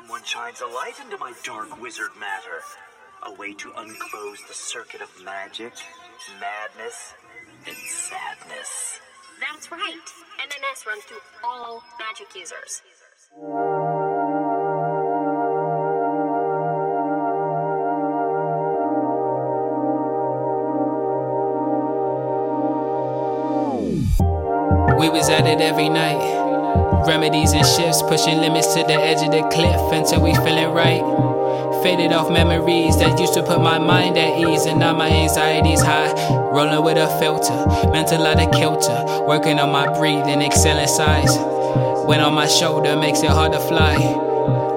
Someone shines a light into my dark wizard matter. A way to unclose the circuit of magic, madness, and sadness. That's right. MMS runs through all magic users. We was at it every night. Remedies and shifts, pushing limits to the edge of the cliff until we feeling right. Faded off memories that used to put my mind at ease, and now my anxiety's high. Rolling with a filter, mental out of kilter. Working on my breathing, excelling size. Weight on my shoulder makes it hard to fly.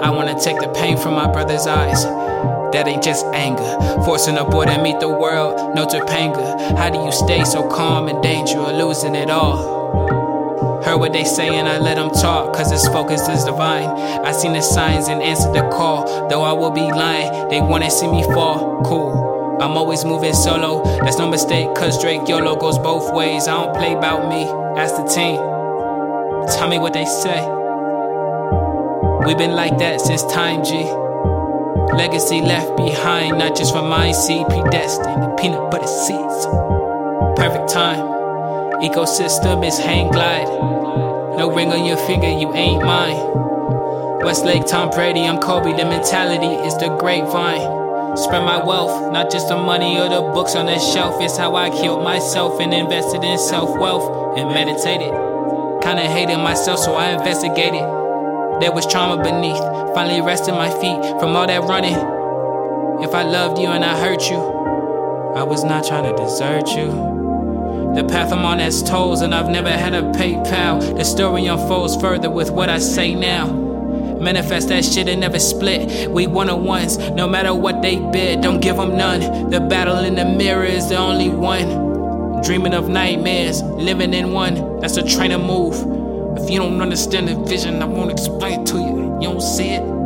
I wanna take the pain from my brother's eyes. That ain't just anger, forcing a boy to meet the world, no Topanga. How do you stay so calm in danger of losing it all? Heard what they saying, I let them talk, cause this focus is divine. I seen the signs and answered the call, though I will be lying. They wanna see me fall, cool, I'm always moving solo. That's no mistake, cause Drake YOLO goes both ways. I don't play about me, ask the team, tell me what they say. We've been like that since time, G. Legacy left behind, not just for my seed, predestined, peanut butter seeds. Perfect time, ecosystem is hang glide. No ring on your finger, you ain't mine. Westlake, Tom Brady, I'm Kobe, the mentality is the grapevine. Spread my wealth, not just the money or the books on the shelf. It's how I killed myself and invested in self-wealth and meditated. Kinda hated myself, so I investigated. There was trauma beneath, finally resting my feet from all that running. If I loved you and I hurt you, I was not trying to desert you. The path I'm on has tolls and I've never had a PayPal. The story unfolds further with what I say now. Manifest that shit and never split. We one-on-ones, no matter what they bid, don't give them none. The battle in the mirror is the only one. Dreaming of nightmares, living in one, that's a train to move. If you don't understand the vision, I won't explain it to you. You don't see it?